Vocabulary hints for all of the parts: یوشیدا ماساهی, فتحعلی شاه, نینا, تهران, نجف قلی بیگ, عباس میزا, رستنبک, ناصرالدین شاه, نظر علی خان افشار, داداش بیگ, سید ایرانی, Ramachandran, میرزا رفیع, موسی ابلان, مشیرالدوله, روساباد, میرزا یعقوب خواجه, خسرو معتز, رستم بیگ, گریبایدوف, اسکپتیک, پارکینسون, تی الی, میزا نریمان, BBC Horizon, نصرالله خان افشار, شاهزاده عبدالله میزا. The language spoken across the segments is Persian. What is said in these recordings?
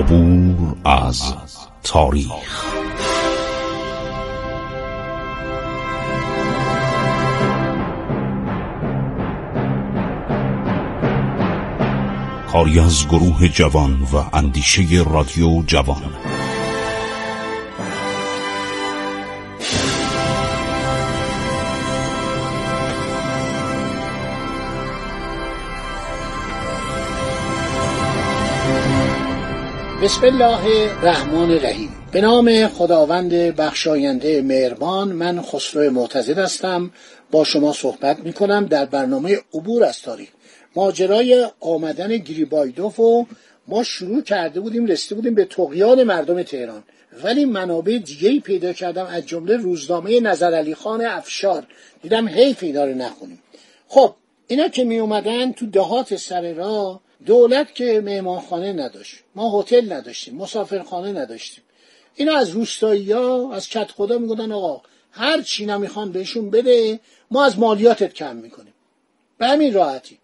عبور از تاریخ. کاری از گروه جوان و اندیشه رادیو جوان. بسم الله الرحمن الرحیم. به نام خداوند بخشاینده مهربان. من خسرو معتز هستم، با شما صحبت می کنم در برنامه عبور از تاریخ. ماجرای آمدن گریبایدوف و ما شروع کرده بودیم، رسیده بودیم به طغیان مردم تهران، ولی منابع دیگه‌ای پیدا کردم، از جمله روزنامه نظر علی خان افشار. دیدم حیف اینا رو نخونیم. خب اینا که می اومدن تو دهات سر راه، دولت که مهمانخانه نداشت، ما هتل نداشتیم، مسافرخانه نداشتیم. اینا از روستایی‌ها، از کت خدا میگفتن آقا هر چی نمیخوان بهشون بده، ما از مالیاتت کم میکنیم. به همین راحتی.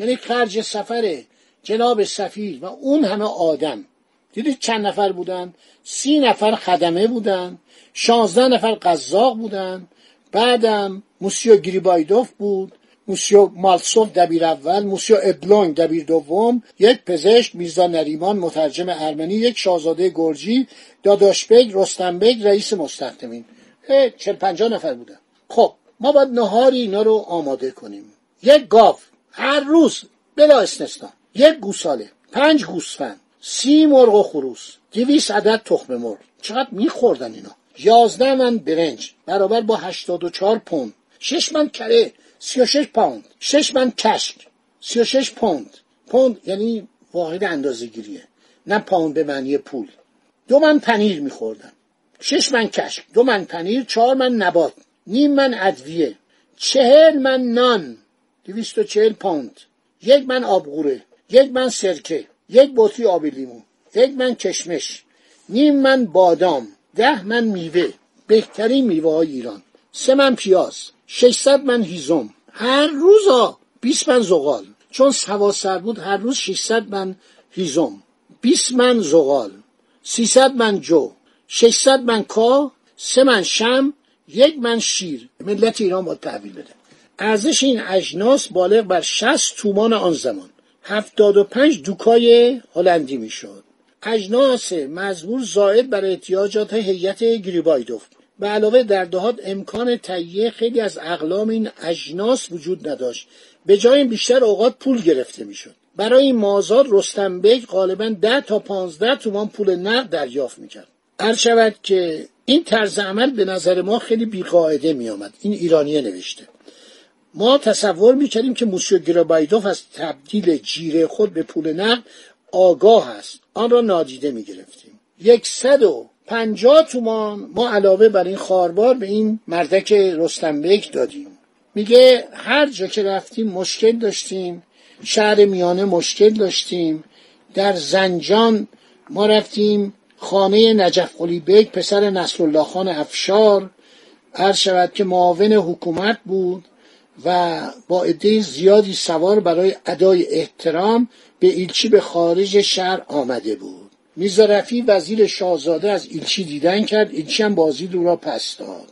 یعنی خرج سفر جناب سفیر و اون همه آدم، دیدید چند نفر بودن؟ 30 نفر خدمه بودن، 16 نفر قزاق بودن، بعدم موسی گریبایدوف بود، موسی مالسوف دبیر اول، موسی ابلان دبیر دوم، یک پزشک میزا نریمان مترجم ارمنی، یک شاهزاده گرجی، داداش بیگ، رستم بیگ رئیس مستخدمین. 40-50 نفر بودن. خب ما باید نهاری اینا رو آماده کنیم. یک گاو هر روز بلا استثنا، یک گوساله، 5 گوسفند، 30 مرغ و خروس، 200 عدد تخم مرغ. چقدر میخوردن اینا؟ 11 من برنج برابر با 84 پوند، 6 من کره 36 پوند، 6 من کشک 36 پوند. پوند یعنی واحد اندازه‌گیریه، نه پوند به معنی پول. 2 من پنیر میخوردن، 6 من کشک، 2 من پنیر، 4 من نبات، نیم من ادویه، 40 من نان 240 پوند، 1 من آبغوره، 1 من سرکه، 1 بطری آب لیمو، 1 من کشمش، نیم من بادام، 10 من میوه، بهترین میوه های ایران، 3 من پیاز، 600 من هیزم، هر روزا 20 من زغال، چون سواسر بود هر روز 600 من هیزم، 20 من زغال، 300 من جو، 600 من کا، 3 من شم، 1 من شیر. ملت ایران باید تحویل بده. ارزش این اجناس بالغ بر 60 تومان آن زمان، 75 دوکای هلندی میشد. اجناس مزبور زائد برای احتیاجات هیئت گریبایدوف. به علاوه در دهات امکان تهیه خیلی از اقلام این اجناس وجود نداشت. به جای این بیشتر اوقات پول گرفته میشد. برای این مازاد رستم بیگ غالباً 10 تا 15 تومان پول نقد دریافت میکرد. هر شود که این طرز عمل به نظر ما خیلی بی‌قاعده میآمد. این ایرانیه نوشته. ما تصور می‌کردیم که موسی گریبایدوف از تبدیل جیره خود به پول نقد آگاه است، آن را نادیده می‌گرفتیم. 150 تومان ما علاوه بر این خاربار به این مردک رستنبک دادیم. میگه هر جا که رفتیم مشکل داشتیم، شهر میانه مشکل داشتیم، در زنجان ما رفتیم خانه نجف قلی بیگ پسر نصرالله خان افشار، عرض شود که معاون حکومت بود و با عده زیادی سوار برای ادای احترام به ایلچی به خارج شهر آمده بود. میرزا رفیع وزیر شاهزاده از ایلچی دیدن کرد، ایلچی هم بازدید او را پس داد.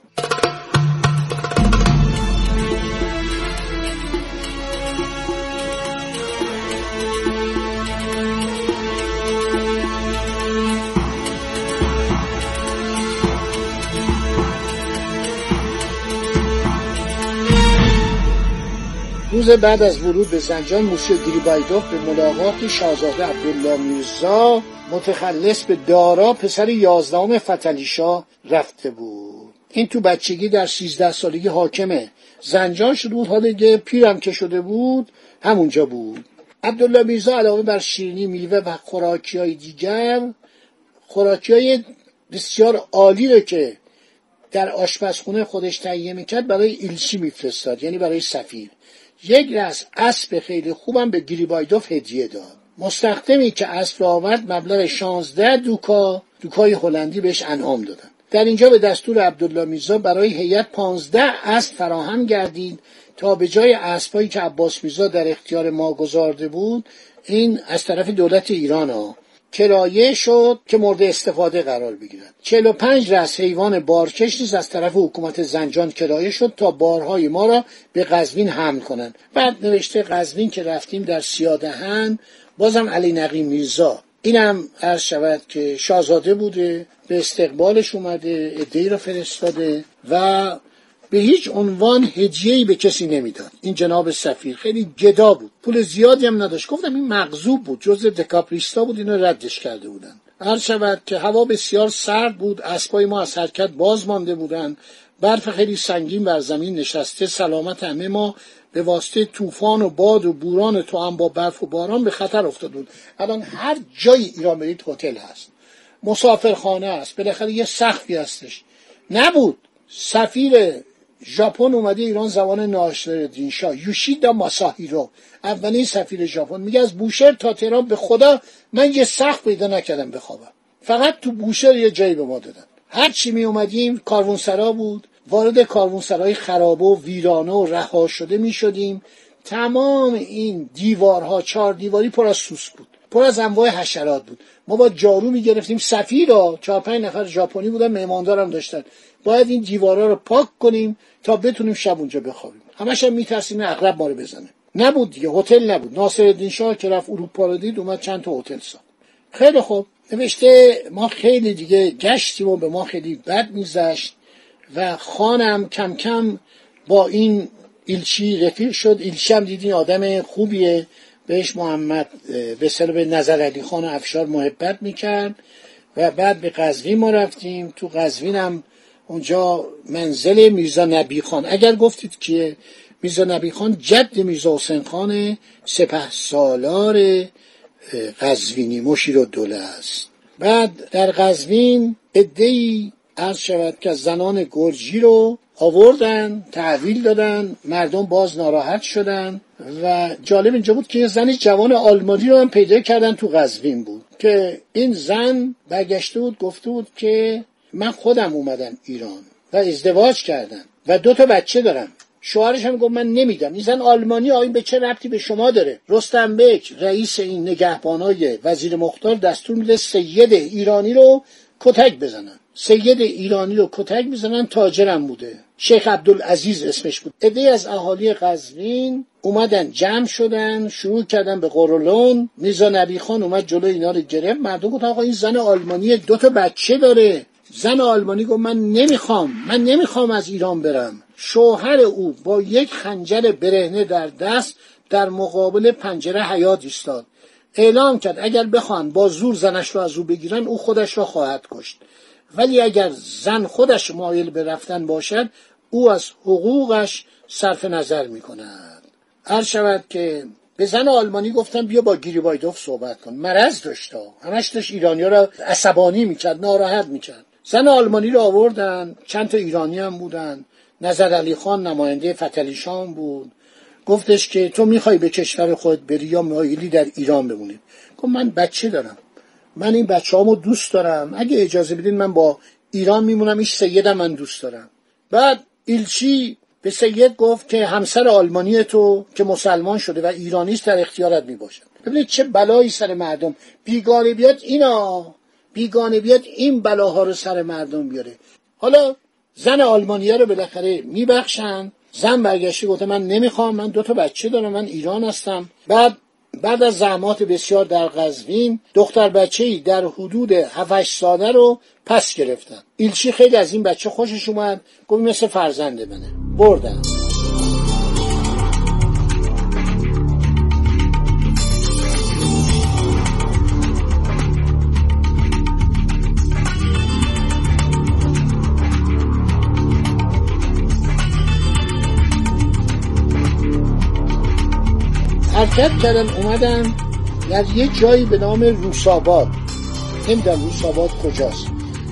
روز بعد از ورود به زنجان، موسی گریبایدوف به ملاقات شاهزاده عبدالله میزا متخلص به دارا پسر 11 فتحعلی شاه رفته بود. این تو بچگی در 13 سالگی حاکمه زنجان شده بود، حالا دیگه پیرم که شده بود همونجا بود. عبدالله میزا علاوه بر شیرینی، میوه و خوراکی‌های دیگر، خوراکی‌های بسیار عالی رو که در آشپزخونه خودش تهیه می‌کرد برای ایلچی می‌فرستاد، یعنی برای سفیر. 1 راس اسب خیلی خوبم به گریبایدوف هدیه داد. مستخدمی که اسب را آورد مبلغ 16 دوکا دوکای هلندی بهش انعام دادن. در اینجا به دستور عبدالله میزا برای هیئت 15 اسب فراهم گردید تا به جای اسبایی که عباس میزا در اختیار ما گذارده بود، این از طرف دولت ایران ها، کرایه شد که مورد استفاده قرار بگیرد. 45 رأس حیوان بارکش نیز از طرف حکومت زنجان کرایه شد تا بارهای ما را به قزوین حمل کنند. بعد نوشته قزوین که رفتیم در سیادهن بازم علی نقی میرزا، اینم عرض شود که شاهزاده بوده، به استقبالش اومده، عده‌ای را فرستاده و به هیچ عنوان هدیه‌ای به کسی نمیداد. این جناب سفیر خیلی گدا بود، پول زیادی هم نداشت. گفتم این مغضوب بود، جزء دکاپریستا بود، اینو ردش کرده بودن. عرض شود که هوا بسیار سرد بود، اسبای ما از حرکت باز مانده بودند، برف خیلی سنگین بر زمین نشسته. سلامت همه ما به واسطه طوفان و باد و بوران توأم با برف و باران به خطر افتاده بود. الان هر جای ایران برید هتل هست، مسافرخانه است، بالاخره یه سقفی هستش. نبود. سفیر ژاپن اومده ایران زمان ناصرالدین شاه، یوشیدا ماساهی رو، اولین سفیر ژاپن، میگه از بوشهر تا تهران به خدا من یه سقف پیدا نکردم بخوابم، فقط تو بوشهر یه جایی به ما دادن. هر چی می اومدیم کاروانسرا بود، وارد کاروانسرای خرابه و ویرانه و رها شده می شدیم. تمام این دیوارها، چهار دیواری پر از سوس بود، پر از انواع حشرات بود. ما با جارو می گرفتیم. سفیرا 4-5 نفر ژاپنی بودن، مهماندارم داشتن، باید این دیوارا رو پاک کنیم تا بتونیم شب اونجا بخوابیم. همش هم میترسیم عقرب ما رو بزنه. نبود دیگه، هتل نبود. ناصرالدین شاه که رفت اروپا رو دید، اومد چند تا هتل ساخت. خیلی خوب. نوشته ما خیلی دیگه گشتیم و به ما خیلی بد می‌گذشت و خانم کم کم با این ایلچی رفیق شد. ایلچی هم دیدین آدم خوبیه، بهش محمد به نظر علی خان افشار محبت می‌کرد و بعد به قزوین ما رفتیم. تو قزوین هم اونجا منزل میرزا نبی خان، اگر گفتید که میرزا نبی خان جد میرزا حسین خان سپهسالار قزوینی مشیرالدوله است. بعد در قزوین عده‌ای عرض شود که زنان گرجی رو آوردن، تحویل دادن، مردم باز ناراحت شدن. و جالب اینجا بود که یه زن جوان آلمانی رو هم پیدا کردن تو قزوین بود، که این زن برگشته بود گفته بود که من خودم اومدم ایران و ازدواج کردم و 2 تا بچه دارم. شوهرش هم گفت من نمیدم. این زن آلمانی، این به چه ربطی به شما داره؟ رستنبک رئیس این نگهبانای وزیر مختار دستور میده سید ایرانی رو کتک بزنن. سید ایرانی رو کتک میزنن، تاجرم بوده، شیخ عبدالعزیز اسمش بود. عده‌ای از اهالی قزوین اومدن جمع شدن، شروع کردن به قرولون. میرزا نبی خان اومد جلو اینا رو گرفت. مردم گفتن آقا این زن آلمانی 2 تا بچه داره. زن آلمانی گفت من نمیخوام از ایران برم. شوهر او با یک خنجر برهنه در دست در مقابل پنجره حیاط ایستاد، اعلام کرد اگر بخوان با زور زنش را از او بگیرن او خودش را خواهد کشت، ولی اگر زن خودش مایل به رفتن باشد او از حقوقش صرف نظر میکند. عرض شود که به زن آلمانی گفتن بیا با گریبایدوف صحبت کن، مرض داشت، همش داشت ایرانی‌ها را عصبانی میکرد، ناراحت میکرد. زن آلمانی رو آوردن، چند تا ایرانی هم بودن. نظر علی خان نماینده فتحعلی شام بود، گفتش که تو میخوای به کشور خود بری یا مایلی در ایران بمونی؟ گفت من بچه دارم، من این بچه‌هامو دوست دارم، اگه اجازه بدین من با ایران میمونم، این سیدم من دوست دارم. بعد ایلچی به سید گفت که همسر آلمانی تو که مسلمان شده و ایرانی است در اختیارت میباشد. ببینید چه بلایی سر مردم، بیگانه بیاد اینا، بیگانه بیاد این بلاها رو سر مردم بیاره. حالا زن آلمانی‌ها رو بالاخره میبخشن. زن برگشته گفت من نمیخوام، من 2 تا بچه دارم، من ایران هستم. بعد از زحمات بسیار در قزوین دختر بچه‌ای در حدود 7-8 ساله رو پس گرفتن. ایلچی خیلی از این بچه خوشش اومد، گفت مثل فرزند منه، بردن. حرکت کردن اومدن در یه جایی به نام روساباد، نمیدونم روساباد کجاست،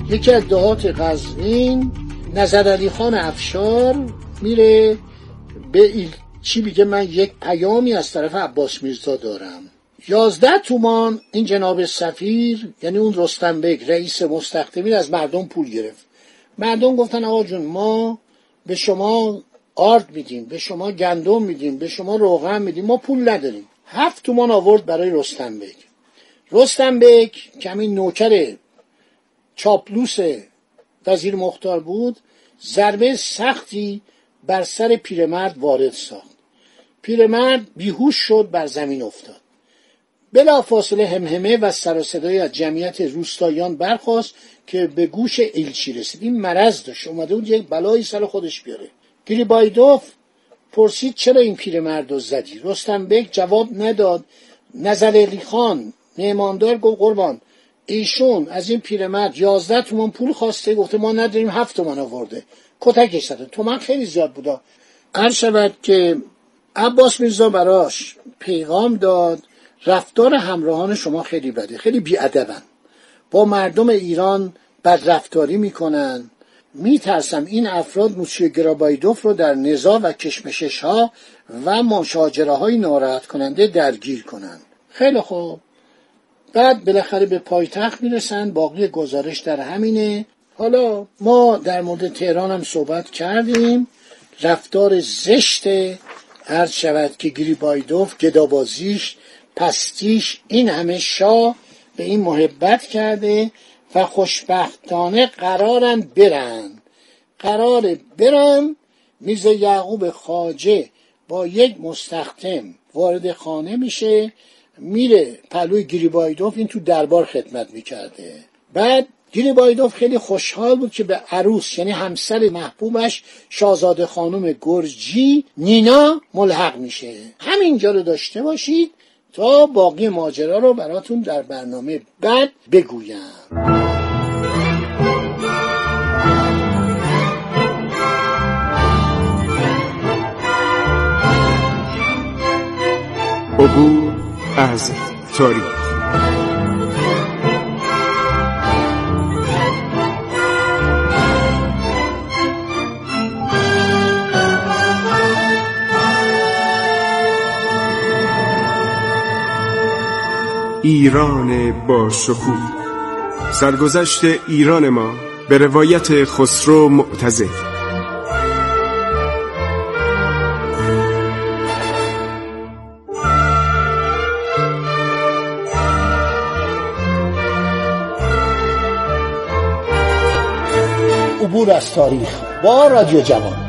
یکی از دهات قزوین. نظر علی خان افشار میره به ایلچی میگه من یک پیامی از طرف عباس میزا دارم. 11 تومان این جناب سفیر، یعنی اون رستم بیگ رئیس مستخدمین، از مردم پول گرفت. مردم گفتن آقا جون ما به شما آرد میدیم، به شما گندم میدیم، به شما روغن میدیم، ما پول نداریم. 7 تومان آورد برای رستنبک. رستم بیگ که همین نوکر چاپلوس وزیر مختار بود، ضربه سختی بر سر پیرمرد وارد ساخت. پیرمرد بیهوش شد، بر زمین افتاد. بلافاصله همهمه و سر و صدای از جمعیت روستاییان برخاست که به گوش ایلچی رسید. این مرض داشت، اومده بود یک بلایی سر خودش بیاره. گریبایدوف پرسید چرا این پیرمرد رو زدی؟ رستنبک جواب نداد. نظر علی خان میماندار گفت قربان ایشون از این پیرمرد 11 تومان پول خواسته، گفته ما نداریم، 7 تومان آورده، کتکش زده. تومان خیلی زیاد بودا. عرض شود که عباس میزا براش پیغام داد رفتار همراهان شما خیلی بده، خیلی بی‌ادبن، با مردم ایران بدرفتاری میکنن، میترسم این افراد موسی گریبایدوف رو در نزاع و کشمکش ها و مشاجره های ناراحت کننده درگیر کنن. خیلی خوب، بعد بالاخره به پایتخت میرسن. باقی گزارش در همینه. حالا ما در مورد تهران هم صحبت کردیم، رفتار زشت عرض شود که گریبایدوف، گدابازیش، پستیش، این همه شاه به این محبت کرده و خوشبختانه قرارن برن. میرزا یعقوب خواجه با یک مستخدم وارد خانه میشه، میره پلوی گریبایدوف، این تو دربار خدمت میکرده. بعد گریبایدوف خیلی خوشحال بود که به عروس، یعنی همسر محبوبش شاهزاده خانم گرجی نینا ملحق میشه. همینجا رو داشته باشید تا باقی ماجرا رو براتون در برنامه بعد بگویم. عبور از تاریخ. ایران با شکوه، سرگذشت ایران ما به روایت خسرو معتز. عبور از تاریخ با رادیو جوان.